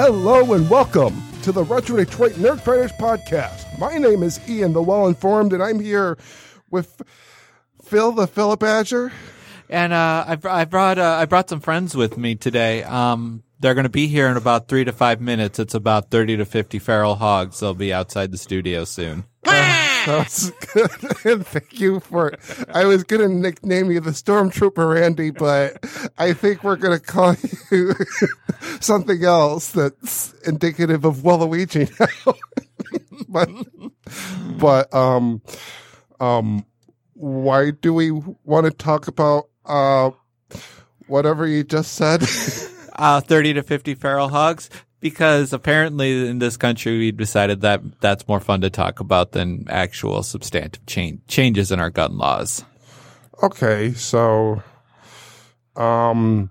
Hello and welcome to the Retro Detroit Nerdfighters Podcast. My name is Ian, the well-informed, and I'm here with Phil, the Philip Asher. And I brought some friends with me today. They're going to be here in about 3 to 5 minutes. It's about 30 to 50 feral hogs. They'll be outside the studio soon. That was good. And thank you for it. I was going to nickname you the Stormtrooper Randy, but I think we're going to call you something else that's indicative of Waluigi now. But why do we want to talk about whatever you just said? 30 to 50 feral hogs. Because apparently in this country we decided that that's more fun to talk about than actual substantive changes in our gun laws. Okay, so I mean,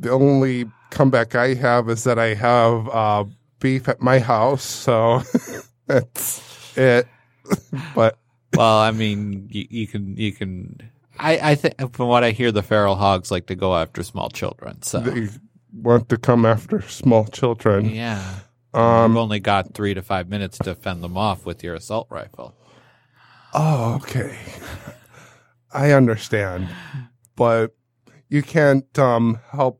the only comeback I have is that I have beef at my house, so that's it. But well, I mean, you can. I think from what I hear, the feral hogs like to go after small children. So. Want to come after small children. Yeah. You've only got 3 to 5 minutes to fend them off with your assault rifle. Oh, okay. I understand. But you can't help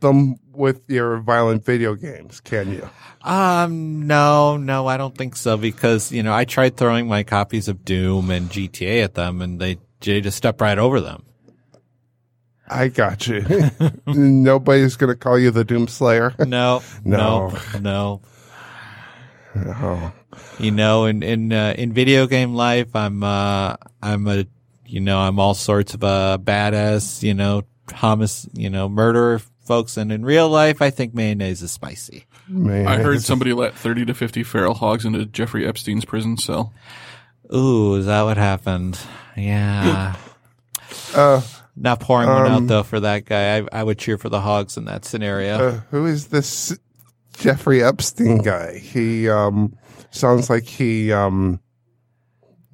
them with your violent video games, can you? No, I don't think so, because, you know, I tried throwing my copies of Doom and GTA at them and they just stepped right over them. I got you. Nobody's going to call you the Doomslayer. No. You know, in video game life, I'm all sorts of a badass, you know, murderer folks. And in real life, I think mayonnaise is spicy. I heard somebody let 30 to 50 feral hogs into Jeffrey Epstein's prison cell. Ooh, is that what happened? Yeah. Not pouring one out, though, for that guy. I would cheer for the hogs in that scenario. Who is this Jeffrey Epstein guy? He sounds like he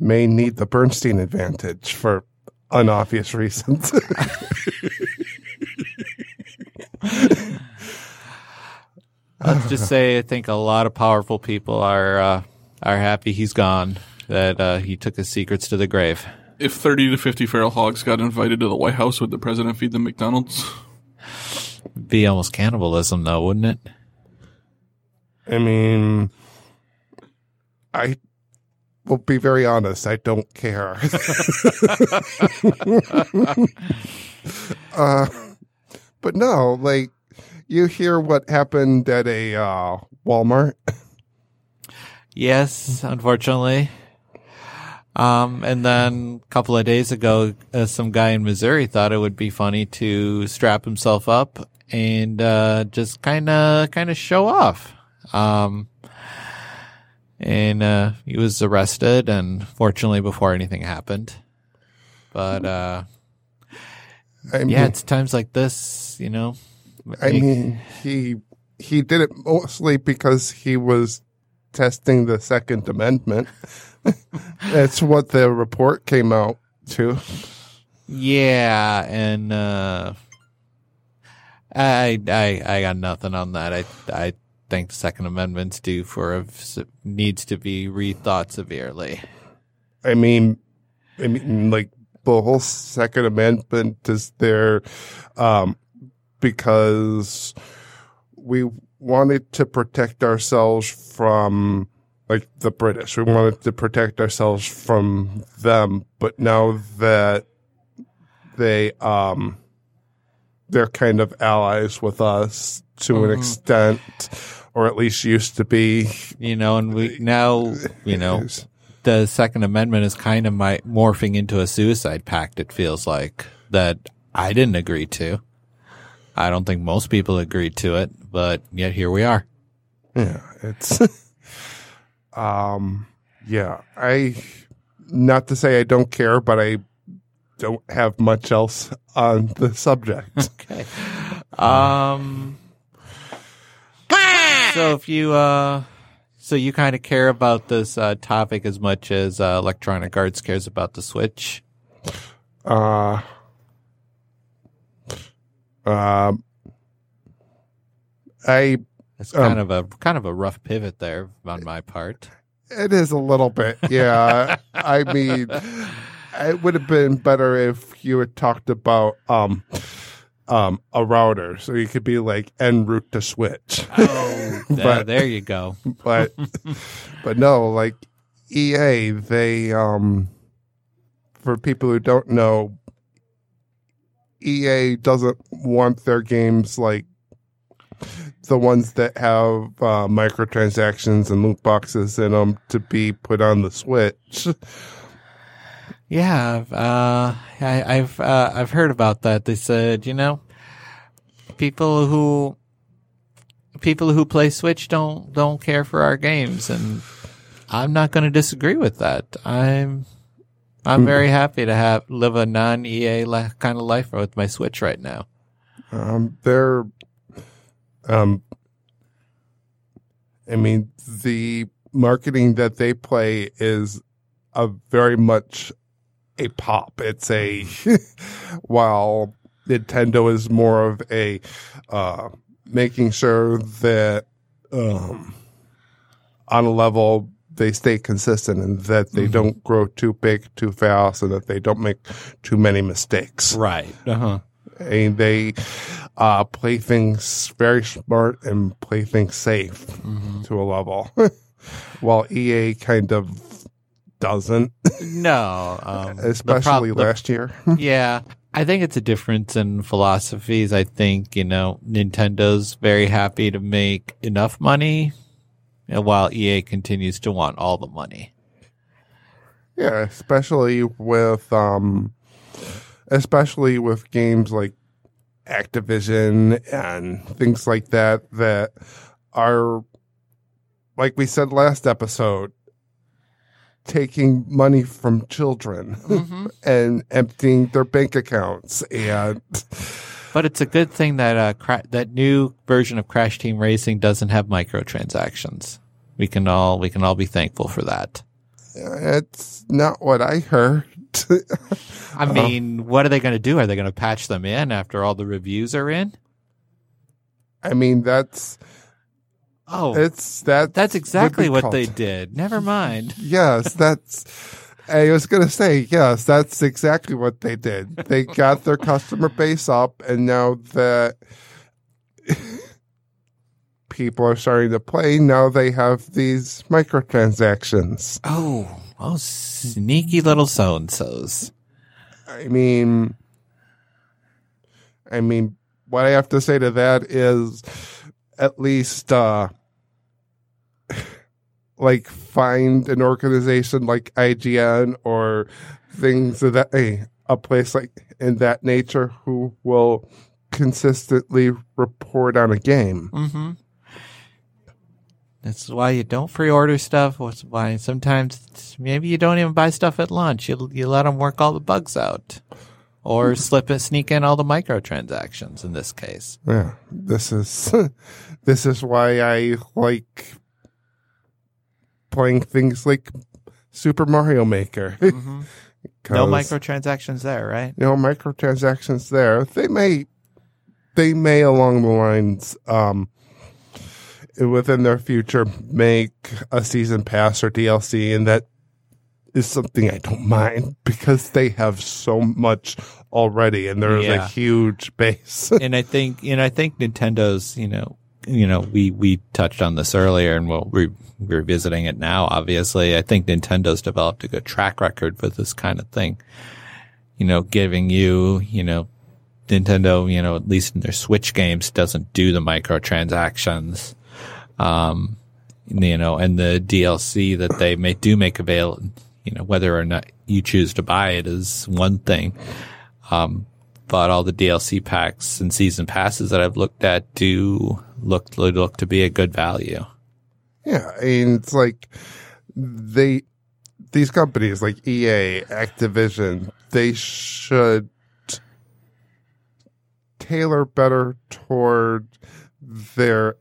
may need the Bernstein advantage for unobvious reasons. Let's just say I think a lot of powerful people are happy he's gone, that he took his secrets to the grave. If 30 to 50 feral hogs got invited to the White House, would the president feed them McDonald's? Be almost cannibalism, though, wouldn't it? I mean, I will be very honest. I don't care. But no, like, you hear what happened at a Walmart? Yes, unfortunately. And then a couple of days ago, some guy in Missouri thought it would be funny to strap himself up and just kind of show off. And he was arrested, and fortunately, before anything happened. But I mean, it's times like this, you know. I mean, he did it mostly because he was testing the Second Amendment. That's what the report came out to. Yeah, and I got nothing on that. I think the Second Amendment's needs to be rethought severely. I mean, like the whole Second Amendment is there because we wanted to protect ourselves from. Like the British, we wanted to protect ourselves from them, but now that they, they're kind of allies with us to an extent, or at least used to be. You know, and now the Second Amendment is kind of morphing into a suicide pact, it feels like, that I didn't agree to. I don't think most people agreed to it, but yet here we are. Yeah, it's yeah, I not to say I don't care, but I don't have much else on the subject. Okay. So if you so you kind of care about this topic as much as Electronic Arts cares about the Switch? It's kind of a rough pivot there on my part. It is a little bit, yeah. I mean, it would have been better if you had talked about a router, so you could be like en route to Switch. Oh, but, there you go. But no, like EA, they for people who don't know, EA doesn't want their games like the ones that have microtransactions and loot boxes in them to be put on the Switch. Yeah, I've heard about that. They said, you know, people who play Switch don't care for our games, and I'm not going to disagree with that. I'm very happy to live a non-EA kind of life with my Switch right now. They're I mean, the marketing that they play is a very much a pop. It's a while Nintendo is more of a making sure that on a level they stay consistent and that they don't grow too big too fast and that they don't make too many mistakes. Right. Uh-huh. And they play things very smart and play things safe to a level, while EA kind of doesn't. No. Especially last year. Yeah. I think it's a difference in philosophies. I think, you know, Nintendo's very happy to make enough money, while EA continues to want all the money. Yeah, especially with games like Activision and things like that that are, like we said last episode, taking money from children and emptying their bank accounts. And but it's a good thing that that new version of Crash Team Racing doesn't have microtransactions. We can all be thankful for that. It's not what I heard. I mean, what are they going to do? Are they going to patch them in after all the reviews are in? I mean, that's exactly what they did. Never mind. Yes, I was going to say, yes, that's exactly what they did. They got their customer base up, and now that people are starting to play, now they have these microtransactions. Oh, sneaky little so-and-sos. I mean, what I have to say to that is at least like find an organization like IGN or things of that, a place like in that nature who will consistently report on a game. Mm-hmm. That's why you don't pre-order stuff. That's why sometimes maybe you don't even buy stuff at launch. You let them work all the bugs out, or sneak in all the microtransactions. In this case, yeah, this is why I like playing things like Super Mario Maker. Mm-hmm. No microtransactions there, right? No microtransactions there. They may along the lines. Within their future, make a season pass or DLC, and that is something I don't mind because they have so much already, and there is a huge base. And I think Nintendo's, you know, we touched on this earlier, and we're revisiting it now. Obviously, I think Nintendo's developed a good track record for this kind of thing. You know, giving you know, Nintendo, you know, at least in their Switch games, doesn't do the microtransactions. You know, and the DLC that they make available, you know, whether or not you choose to buy it is one thing. but all the DLC packs and season passes that I've looked at do look to be a good value. Yeah, I mean, it's like these companies like EA, Activision, they should tailor better toward their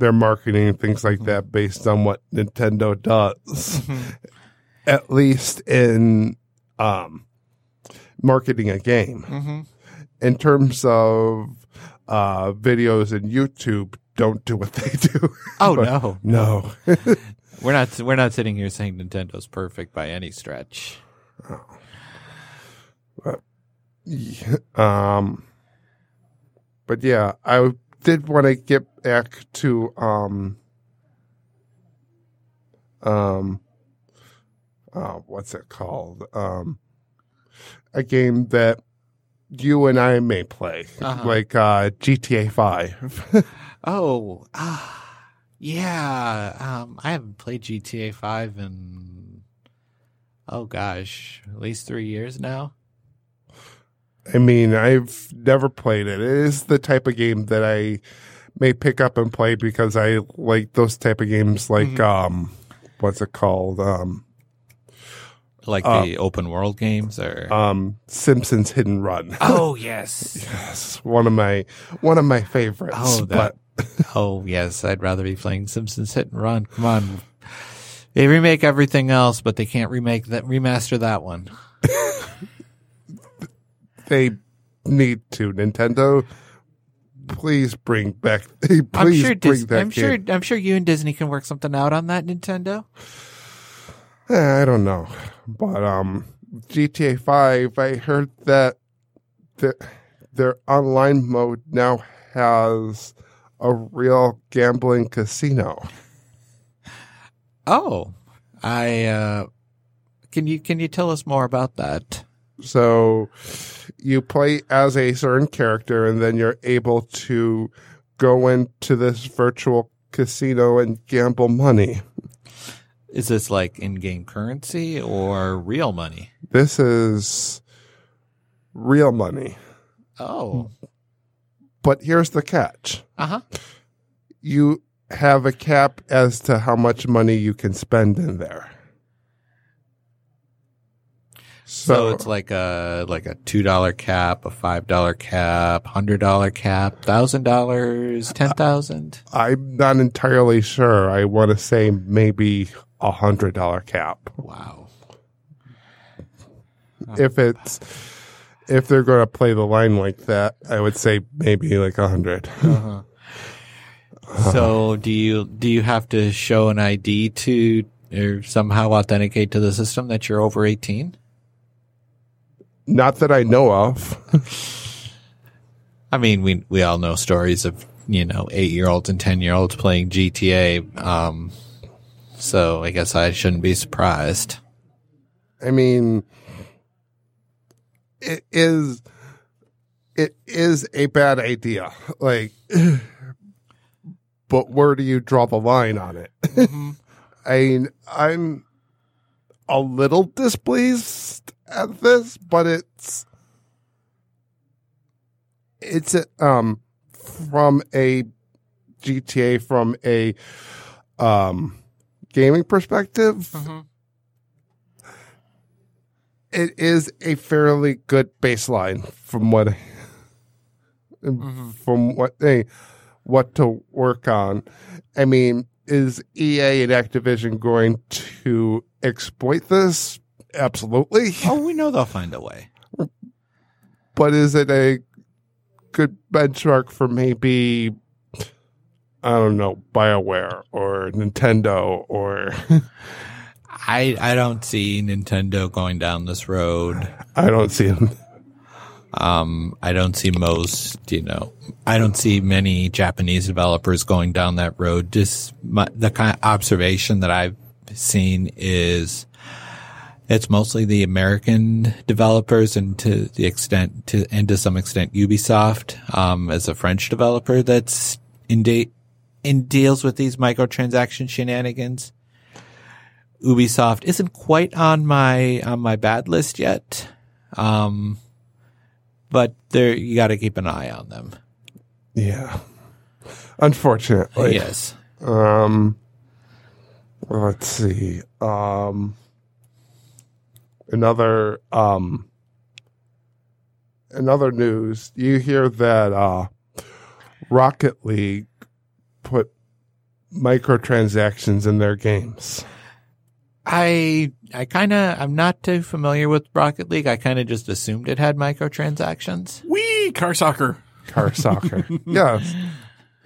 marketing and things like that based on what Nintendo does. At least in marketing a game. Mm-hmm. In terms of videos and YouTube, don't do what they do. Oh, no. We're not sitting here saying Nintendo's perfect by any stretch. Oh. But yeah, I did want to get back to what's it called? A game that you and I may play, like GTA V. Yeah. I haven't played GTA V in, at least 3 years now. I mean, I've never played it. It is the type of game that I may pick up and play because I like those type of games like, what's it called? Like the open world games, or Simpsons Hit and Run. Oh yes, yes, one of my favorites. I'd rather be playing Simpsons Hit and Run. Come on, they remake everything else, but they can't remaster that one. They need to. Nintendo, please bring back. I'm sure you and Disney can work something out on that, Nintendo. I don't know, but GTA 5, I heard that their online mode now has a real gambling casino. Oh, can you tell us more about that? So you play as a certain character, and then you're able to go into this virtual casino and gamble money. Is this like in-game currency or real money? This is real money. Oh. But here's the catch. Uh-huh. You have a cap as to how much money you can spend in there. So it's like a $2 cap, a $5 cap, $100 cap, $1,000, $10,000. I'm not entirely sure. I want to say maybe $100 cap. Wow. If they're going to play the line like that, I would say maybe like 100. Uh-huh. So do you have to show an ID to or somehow authenticate to the system that you're over 18? Not that I know of. I mean, we all know stories of, 8-year-olds and 10-year-olds playing GTA. So I guess I shouldn't be surprised. I mean, it is a bad idea. Like, but where do you draw the line on it? Mm-hmm. I mean, I'm a little displeased at this, but it's from a GTA, from a gaming perspective, it is a fairly good baseline from what to work on. I mean, is EA and Activision going to exploit this? Absolutely. Oh, we know they'll find a way. But is it a good benchmark for maybe, I don't know, BioWare or Nintendo or... I don't see Nintendo going down this road. I don't see them. I don't see most, I don't see many Japanese developers going down that road. Just the kind of observation that I've seen is... It's mostly the American developers and to some extent Ubisoft, as a French developer that's in deals with these microtransaction shenanigans. Ubisoft isn't quite on my bad list yet. But you got to keep an eye on them. Yeah. Unfortunately. Yes. Let's see. Another news. You hear that Rocket League put microtransactions in their games. I'm not too familiar with Rocket League. I kind of just assumed it had microtransactions. Whee! Car soccer. Yes.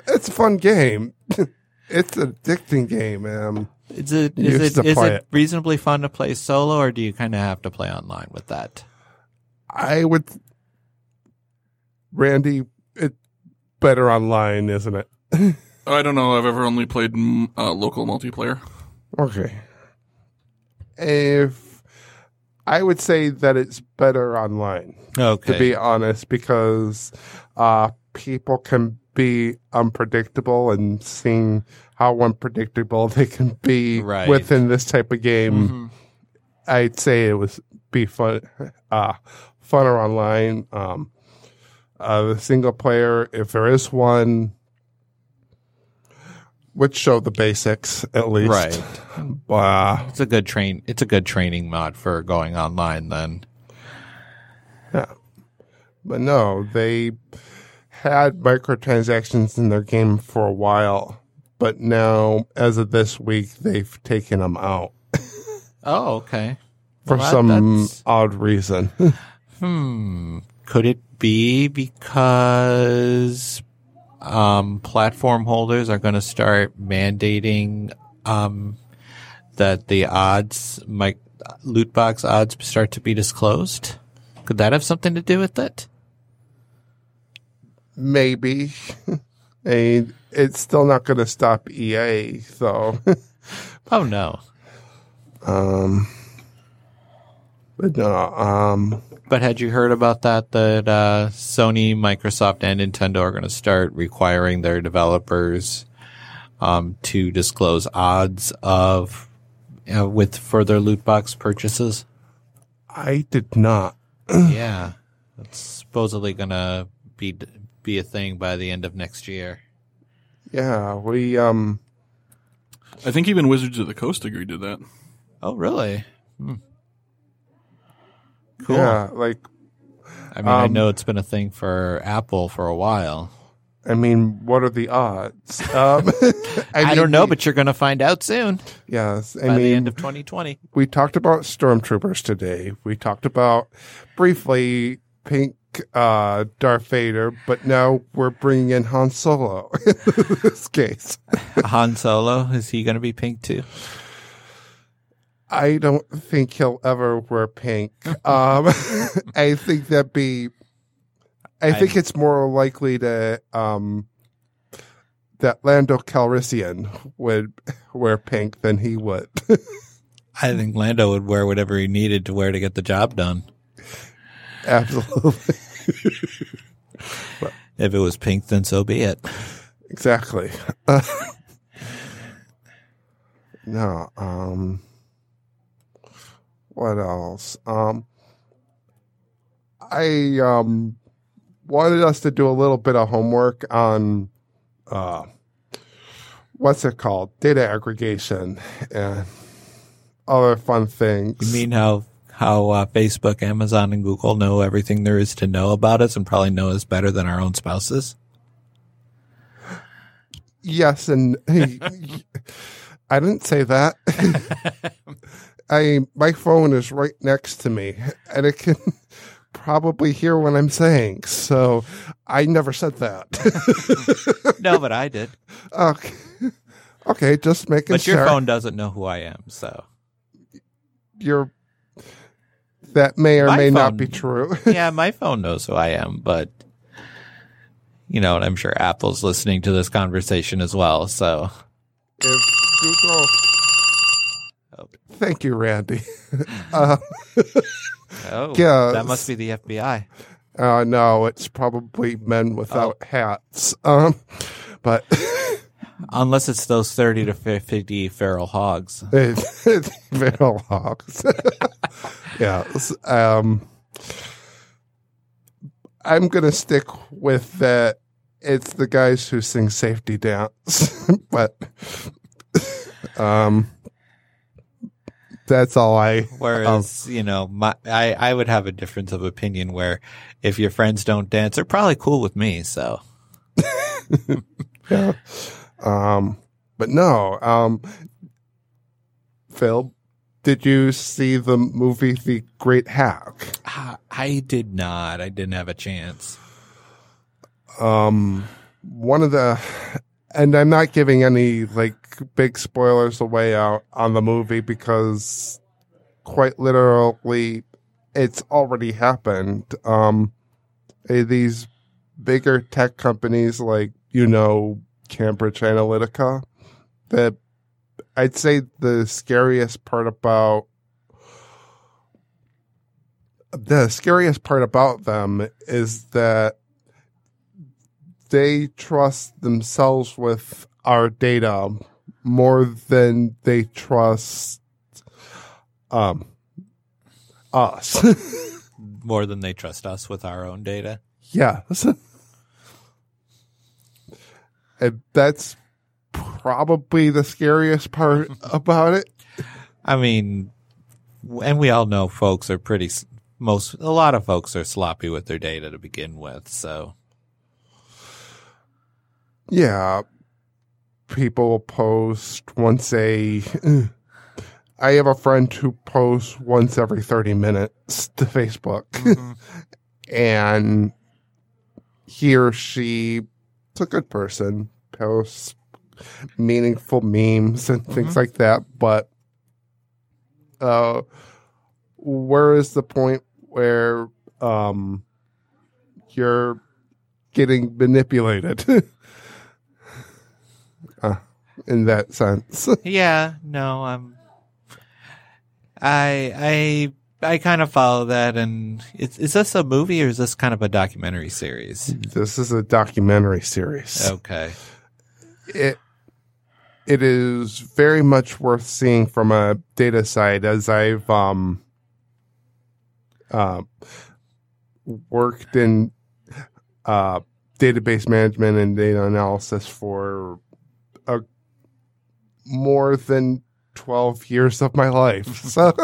It's a fun game. It's an addicting game. Is it reasonably fun to play solo, or do you kind of have to play online with that? It's better online, isn't it? I don't know. I've ever only played local multiplayer. Okay. I would say that it's better online, okay, to be honest, because people can be unpredictable, and seeing how unpredictable they can be within this type of game, mm-hmm, I'd say it would be fun, funner online. The single player, if there is one, would show the basics at least. Right. It's a good training mod for going online then. Yeah. But no, they had microtransactions in their game for a while, but now, as of this week, they've taken them out. Oh, okay. For some odd reason. Could it be because platform holders are going to start mandating that the odds, loot box odds, start to be disclosed? Could that have something to do with it? Maybe. And it's still not going to stop EA, so. Oh, no. But no. But had you heard about that Sony, Microsoft, and Nintendo are going to start requiring their developers to disclose odds of with further loot box purchases? I did not. Yeah. It's supposedly going to be a thing by the end of next year. Yeah, we I think even Wizards of the Coast agreed to that. Oh, really? Cool. Yeah, I know it's been a thing for Apple for a while. I mean, what are the odds? I don't know, but you're going to find out soon. Yes. By the end of 2020. We talked about Stormtroopers today. We talked about, briefly, Pink Darth Vader, but now we're bringing in Han Solo in this case. Han Solo, is he going to be pink too? I don't think he'll ever wear pink. I think it's more likely to that Lando Calrissian would wear pink than he would. I think Lando would wear whatever he needed to wear to get the job done. Absolutely. If it was pink, then so be it. Exactly. No. What else? I wanted us to do a little bit of homework on data aggregation and other fun things. You mean how Facebook, Amazon, and Google know everything there is to know about us and probably know us better than our own spouses? Yes, and I didn't say that. My phone is right next to me, and it can probably hear what I'm saying, so I never said that. No, but I did. Okay, just making sure. But your phone doesn't know who I am, so. That may or may not be true. Yeah, my phone knows who I am, but, and I'm sure Apple's listening to this conversation as well, so. If Google... Oh. Thank you, Randy. Yeah, that must be the FBI. No, it's probably men without hats. But Unless it's those 30 to 50 feral hogs. Feral hogs. Yeah. I'm going to stick with that. It's the guys who sing Safety Dance. But that's all I... Whereas, I would have a difference of opinion where if your friends don't dance, they're probably cool with me, so... Yeah. But no. Phil, did you see the movie The Great Hack? I did not. I didn't have a chance. One of the, and I'm not giving any big spoilers away out on the movie because quite literally it's already happened. These bigger tech companies Cambridge Analytica, that I'd say the scariest part about them is that they trust themselves with our data more than they trust us. More than they trust us with our own data? Yeah. And that's probably the scariest part about it. I mean, and we all know folks are a lot of folks are sloppy with their data to begin with, so. Yeah. People post I have a friend who posts once every 30 minutes to Facebook. Mm-hmm. And he or she, a good person, posts meaningful memes and things like that, but where is the point where you're getting manipulated in that sense? Yeah, no, I kind of follow that, and is this a movie or is this kind of a documentary series? This is a documentary series. Okay. It is very much worth seeing from a data side, as I've worked in database management and data analysis for more than 12 years of my life. So.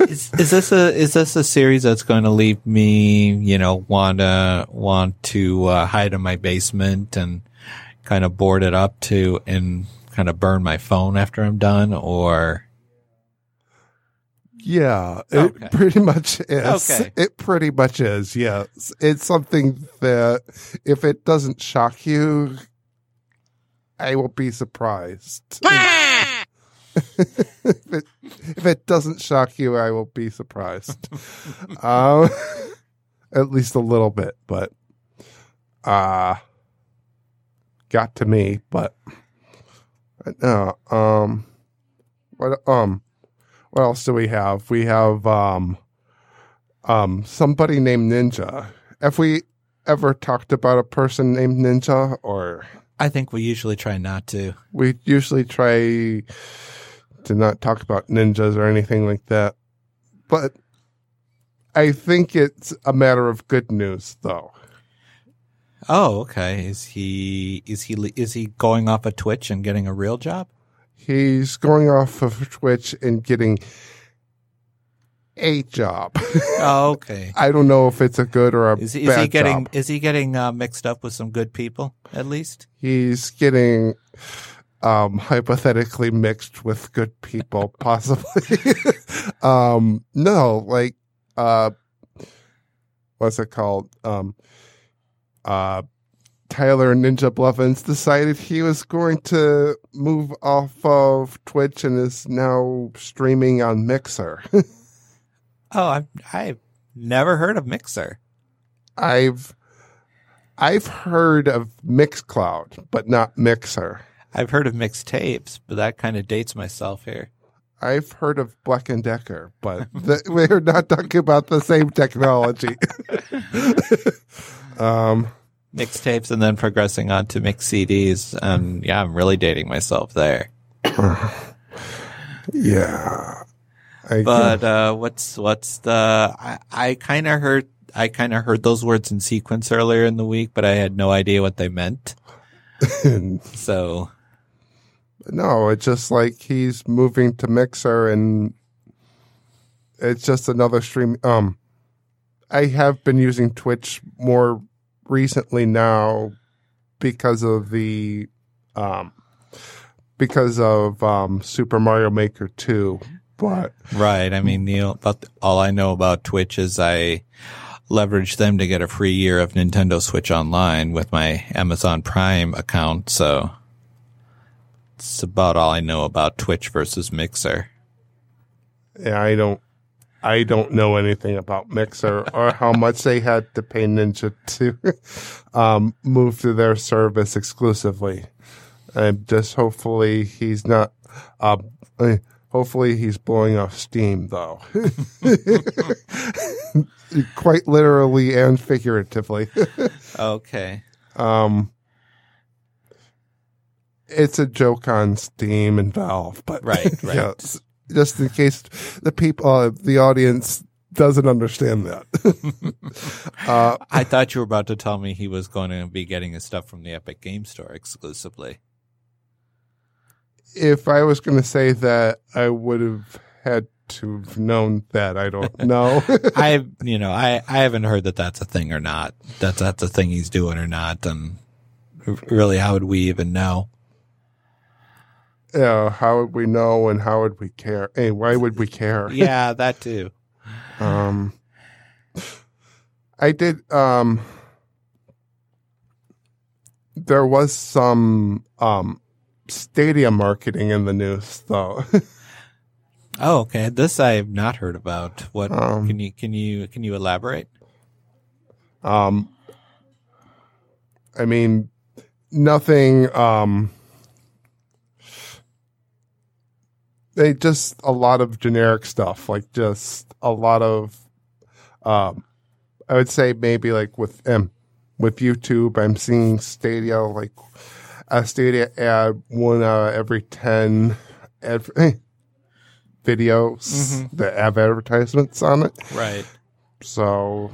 Is this a series that's going to leave me, want to hide in my basement and kind of board it up to and kind of burn my phone after I'm done? Or yeah, okay. It pretty much is. Okay. It pretty much is. Yes, it's something that if it doesn't shock you, I will be surprised. If it doesn't shock you, I will be surprised. At least a little bit, but got to me. But no. What else do we have? We have somebody named Ninja. Have we ever talked about a person named Ninja? Or I think we usually try not to. We usually try to not talk about ninjas or anything like that. But I think it's a matter of good news, though. Oh, okay. Is he going off of Twitch and getting a real job? He's going off of Twitch and getting a job. Oh, okay. I don't know if it's a good or a bad job. Is he getting mixed up with some good people, at least? He's getting... hypothetically mixed with good people, possibly. What's it called? Tyler Ninja Bluffins decided he was going to move off of Twitch and is now streaming on Mixer. I've never heard of Mixer. I've heard of Mixcloud, but not Mixer. I've heard of mixtapes, but that kind of dates myself here. I've heard of Black & Decker, but we're not talking about the same technology. mixtapes and then progressing on to mix CDs. Yeah, I'm really dating myself there. Yeah. I kind of heard those words in sequence earlier in the week, but I had no idea what they meant. So. No, it's just like he's moving to Mixer and it's just another stream. I have been using Twitch more recently now because of Super Mario Maker 2. But right, I mean, Neil, all I know about Twitch is I leveraged them to get a free year of Nintendo Switch Online with my Amazon Prime account, so it's about all I know about Twitch versus Mixer. Yeah, I don't know anything about Mixer or how much they had to pay Ninja to move to their service exclusively. I'm just hopefully he's not. Hopefully he's blowing off steam, though. Quite literally and figuratively. Okay. It's a joke on Steam and Valve, but right. Yeah, just in case the people, the audience doesn't understand that. I thought you were about to tell me he was going to be getting his stuff from the Epic Game Store exclusively. If I was going to say that, I would have had to have known that. I don't know. I haven't heard that that's a thing or not. That's a thing he's doing or not, and really, how would we even know? Yeah, how would we know, and how would we care? Hey, why would we care? Yeah, that too. I did. There was some Stadia marketing in the news, though. Oh, okay. This I have not heard about. What can you elaborate? I mean, nothing. They just a lot of generic stuff, like just a lot of. I would say maybe like with YouTube, I'm seeing Stadia like a Stadia ad one every 10 videos that have advertisements on it. Right. So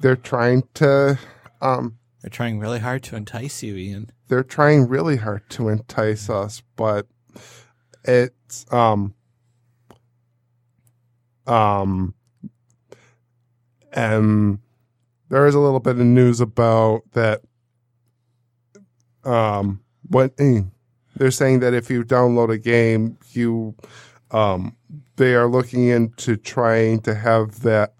they're trying to. They're trying really hard to entice you, Ian. They're trying really hard to entice us, but it's and there is a little bit of news about that. They're saying that if you download a game, you they are looking into trying to have that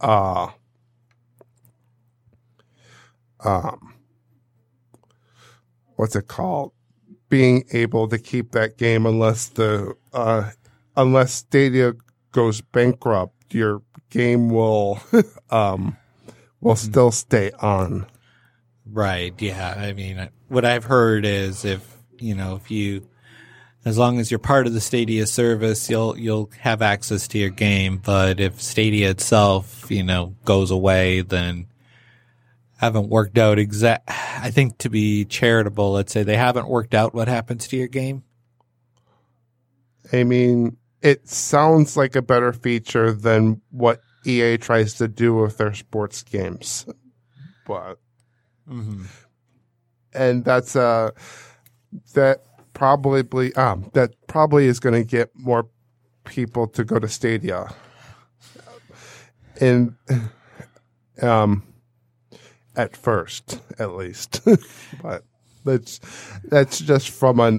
what's it called? Being able to keep that game unless Stadia goes bankrupt, your game will still stay on. Right. Yeah. I mean, what I've heard is as long as you're part of the Stadia service, you'll have access to your game. But if Stadia itself, goes away, then haven't worked out exact. I think to be charitable, let's say they haven't worked out what happens to your game. I mean, it sounds like a better feature than what EA tries to do with their sports games, but and that's that probably is going to get more people to go to Stadia, and at first, at least. But that's just from an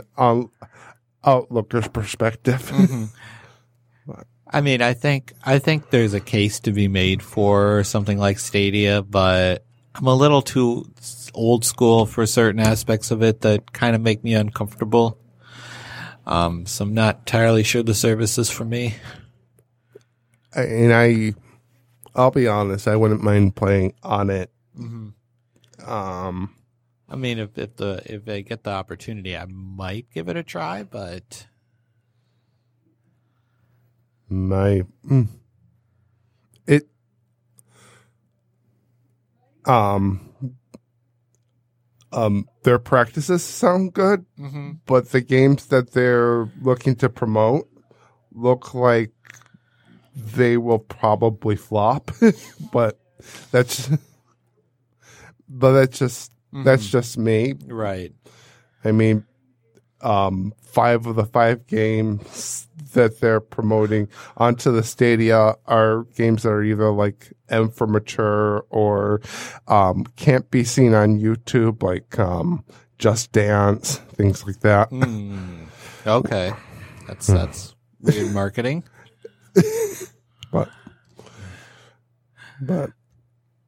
outlooker's perspective. I mean, I think there's a case to be made for something like Stadia, but I'm a little too old school for certain aspects of it that kind of make me uncomfortable. So I'm not entirely sure the service is for me. And I'll be honest, I wouldn't mind playing on it. I mean, if they get the opportunity, I might give it a try, but Their practices sound good, mm-hmm. but the games that they're looking to promote look like they will probably flop. but that's just mm-hmm. that's just me, right? I mean, 5 of the 5 games that they're promoting onto the Stadia are games that are either like M for mature or can't be seen on YouTube, like Just Dance, things like that. Mm. Okay, that's weird marketing. But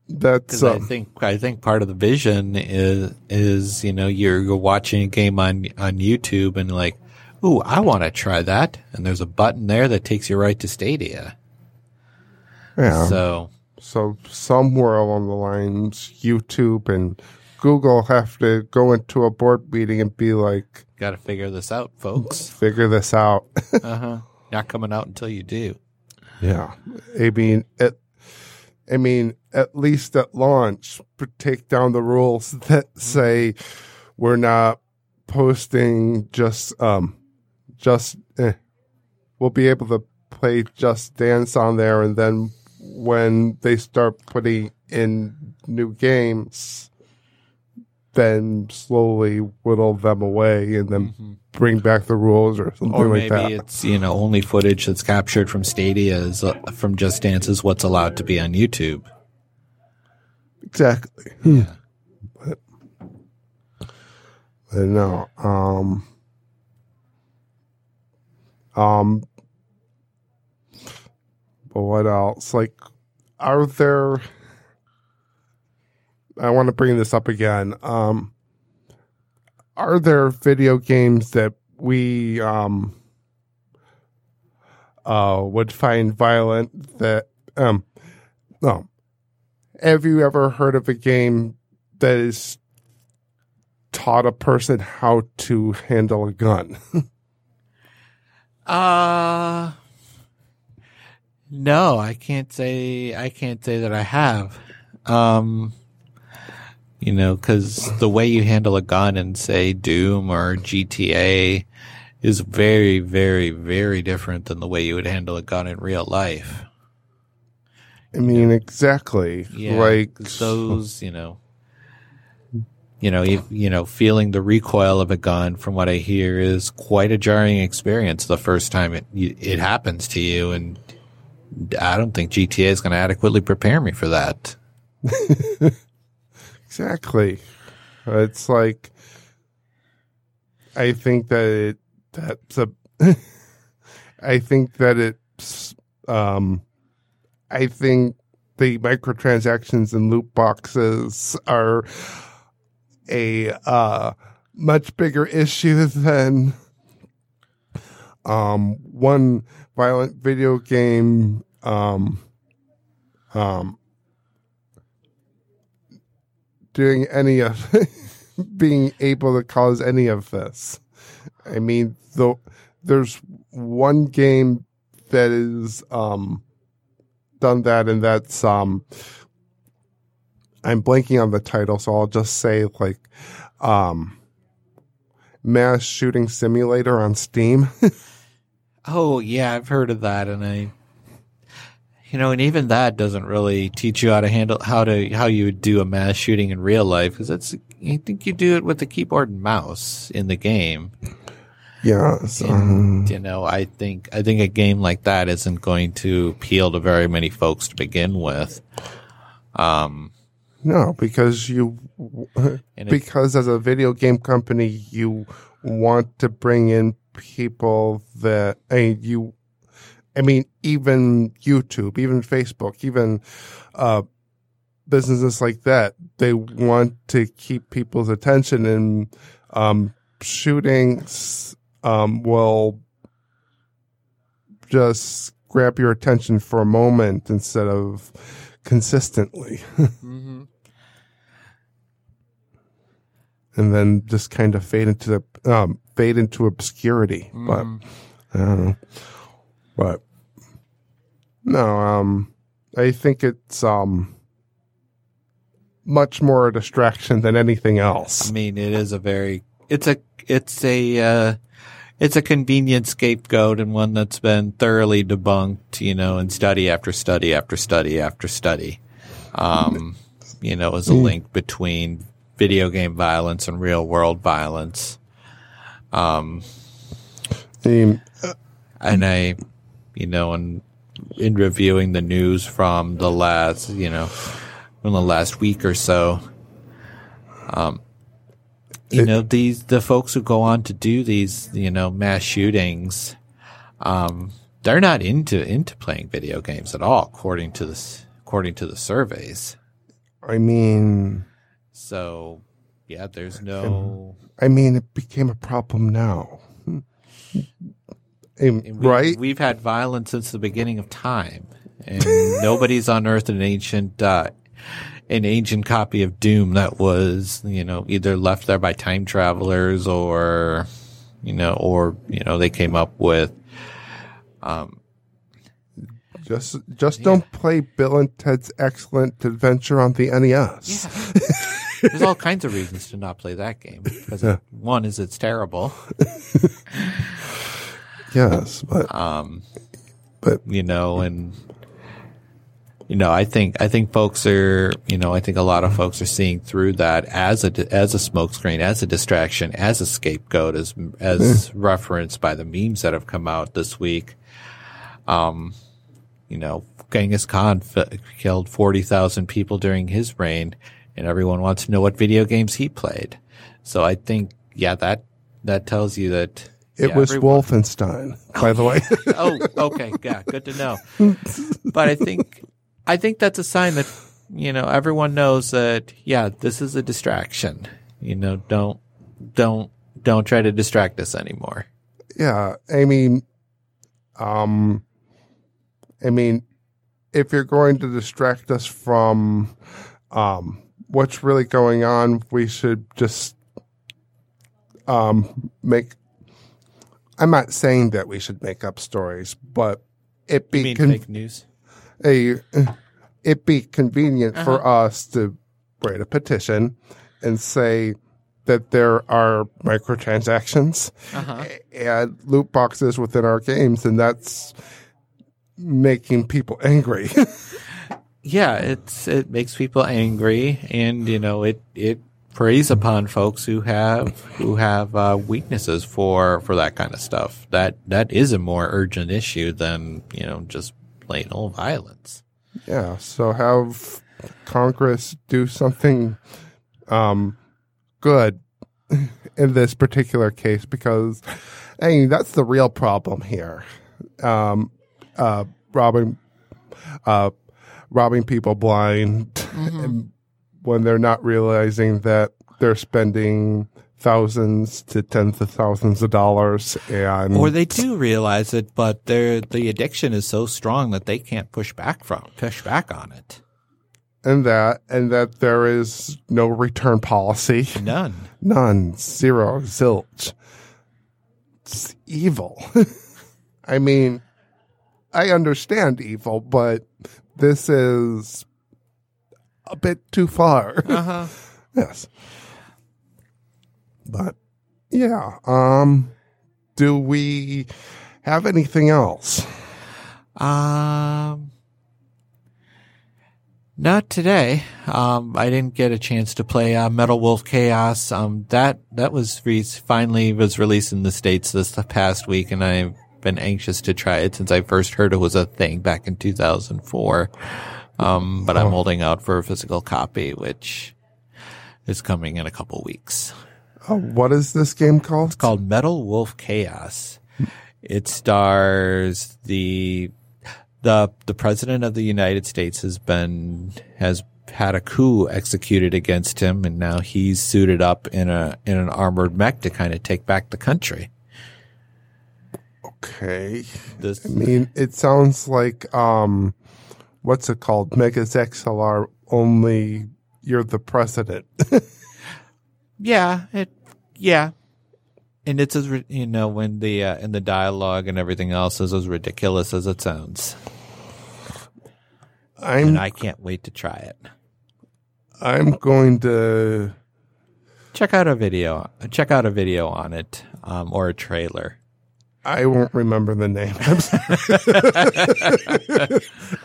that's I think part of the vision is you know, you're watching a game on YouTube and like, ooh, I want to try that, and there's a button there that takes you right to Stadia. Yeah. So somewhere along the lines, YouTube and Google have to go into a board meeting and be like, "Got to figure this out, folks. Figure this out." Not coming out until you do. Yeah. I mean, at least at launch, take down the rules that say we're not posting we'll be able to play Just Dance on there, and then when they start putting in new games, then slowly whittle them away and then bring back the rules or something like that. Or maybe it's, you know, only footage that's captured from Stadia is from Just Dance is what's allowed to be on YouTube. Exactly. Yeah. But no. But what else? Like, are there... I want to bring this up again. Are there video games that we would find violent that... no. Have you ever heard of a game that is... taught a person how to handle a gun? No, I can't say that I have. You know, because the way you handle a gun in, say, Doom or GTA is very, very, very different than the way you would handle a gun in real life. I mean, yeah. Exactly. Yeah, like those, you know. You know, feeling the recoil of a gun, from what I hear, is quite a jarring experience the first time it happens to you, and I don't think GTA is going to adequately prepare me for that. Exactly. It's like, I think that I think the microtransactions and loot boxes are a much bigger issue than one violent video game doing any of being able to cause any of this. I mean, there's one game that is done that, and that's I'm blanking on the title, so I'll just say like Mass Shooting Simulator on Steam. Oh, yeah, I've heard of that, and and even that doesn't really teach you how to handle how you would do a mass shooting in real life, because I think you do it with the keyboard and mouse in the game. Yeah, and, you know, I think a game like that isn't going to appeal to very many folks to begin with. No, because as a video game company, you want to bring in people that even YouTube, even Facebook, even businesses like that, they want to keep people's attention, and shootings will just grab your attention for a moment instead of consistently. Mm-hmm. And then just kind of fade into obscurity. Mm. But I don't know. But no, I think it's much more a distraction than anything else. I mean, it is a very it's a convenient scapegoat, and one that's been thoroughly debunked, you know, in study after study after study after study. You know, as a link between video game violence and real world violence. And I, you know, in reviewing the news from the last, you know, in the last week or so, the folks who go on to do these, you know, mass shootings, they're not into playing video games at all, according to the surveys. I mean, so yeah, there's no. I mean, it became a problem now, right? We've had violence since the beginning of time, and nobody's unearthed an ancient copy of Doom that was, you know, either left there by time travelers or they came up with. Just don't play Bill and Ted's Excellent Adventure on the NES. Yeah. There's all kinds of reasons to not play that game. Because one is it's terrible. Yes, but you know, and you know, I think folks are, you know, I think a lot of folks are seeing through that as a smokescreen, as a distraction, as a scapegoat, as referenced by the memes that have come out this week. You know, Genghis Khan killed 40,000 people during his reign, and everyone wants to know what video games he played. So I think, yeah, that tells you that it was Wolfenstein, by the way. Oh, okay, yeah, good to know. But I think that's a sign that, you know, everyone knows that, yeah, this is a distraction. You know, don't try to distract us anymore. Yeah, I mean, if you're going to distract us from what's really going on, we should just I'm not saying that we should make up stories, but fake news? It'd be convenient for us to write a petition and say that there are microtransactions and loot boxes within our games, and that's making people angry. Yeah, it makes people angry, and you know, it preys upon folks who have weaknesses for that kind of stuff. That is a more urgent issue than, you know, just plain old violence. Yeah, so have Congress do something good in this particular case, because that's the real problem here. Robbing people blind, and when they're not realizing that they're spending thousands to tens of thousands of dollars, or they do realize it, but the addiction is so strong that they can't push back on it, and that there is no return policy, none, zero, zilch. It's evil. I mean, I understand evil, but this is a bit too far. Yes. But, yeah. Do we have anything else? Not today. I didn't get a chance to play Metal Wolf Chaos. That was finally was released in the States this past week, and I've been anxious to try it since I first heard it was a thing back in 2004. But I'm holding out for a physical copy, which is coming in a couple weeks. What is this game called? It's called Metal Wolf Chaos. It stars the president of the United States has had a coup executed against him, and now he's suited up in an armored mech to kind of take back the country. Okay. I mean, it sounds like, what's it called? Megas XLR, only you're the president. Yeah. And it's as, you know, when the, in the dialogue and everything else is as ridiculous as it sounds. And I can't wait to try it. I'm going to check out a video on it, or a trailer. I won't remember the name.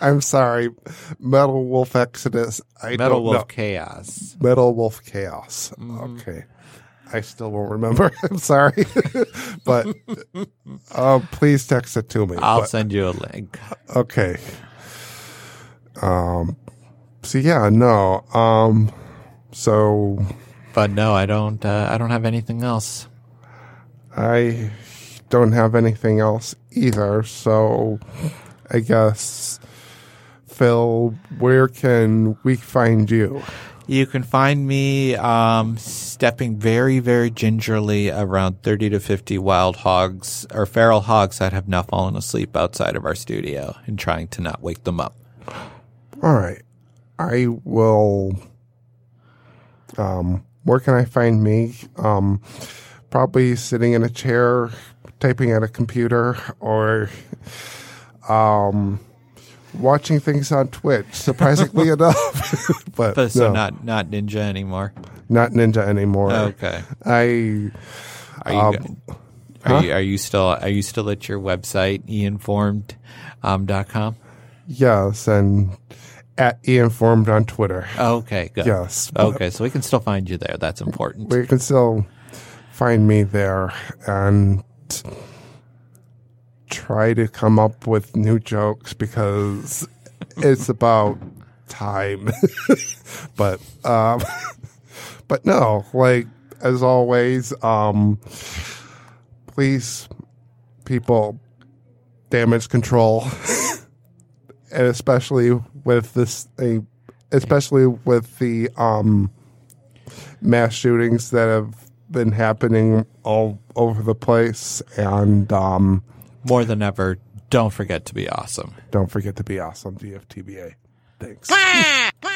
I'm sorry. Metal Wolf Exodus. Metal Wolf Chaos. Metal Wolf Chaos. Mm. Okay. I still won't remember. I'm sorry. But please text it to me. I'll send you a link. Okay. But no, I don't have anything else. I don't have anything else either, so I guess, Phil, where can we find you? You can find me stepping very, very gingerly around 30 to 50 wild hogs or feral hogs that have now fallen asleep outside of our studio and trying to not wake them up. All right. I will where can I find me? Probably sitting in a chair, typing at a computer, or watching things on Twitch, surprisingly enough. But so no. not Ninja anymore. Not Ninja anymore. Okay. Are you still at your website, einformed.com? Yes, and at einformed on Twitter. Oh, okay, good. Yes. Okay, so we can still find you there. That's important. We can still find me there and try to come up with new jokes because it's about time. But no, like as always, please, people, damage control, and especially with the mass shootings that have been happening all over the place, and more than ever, don't forget to be awesome. DFTBA. Thanks.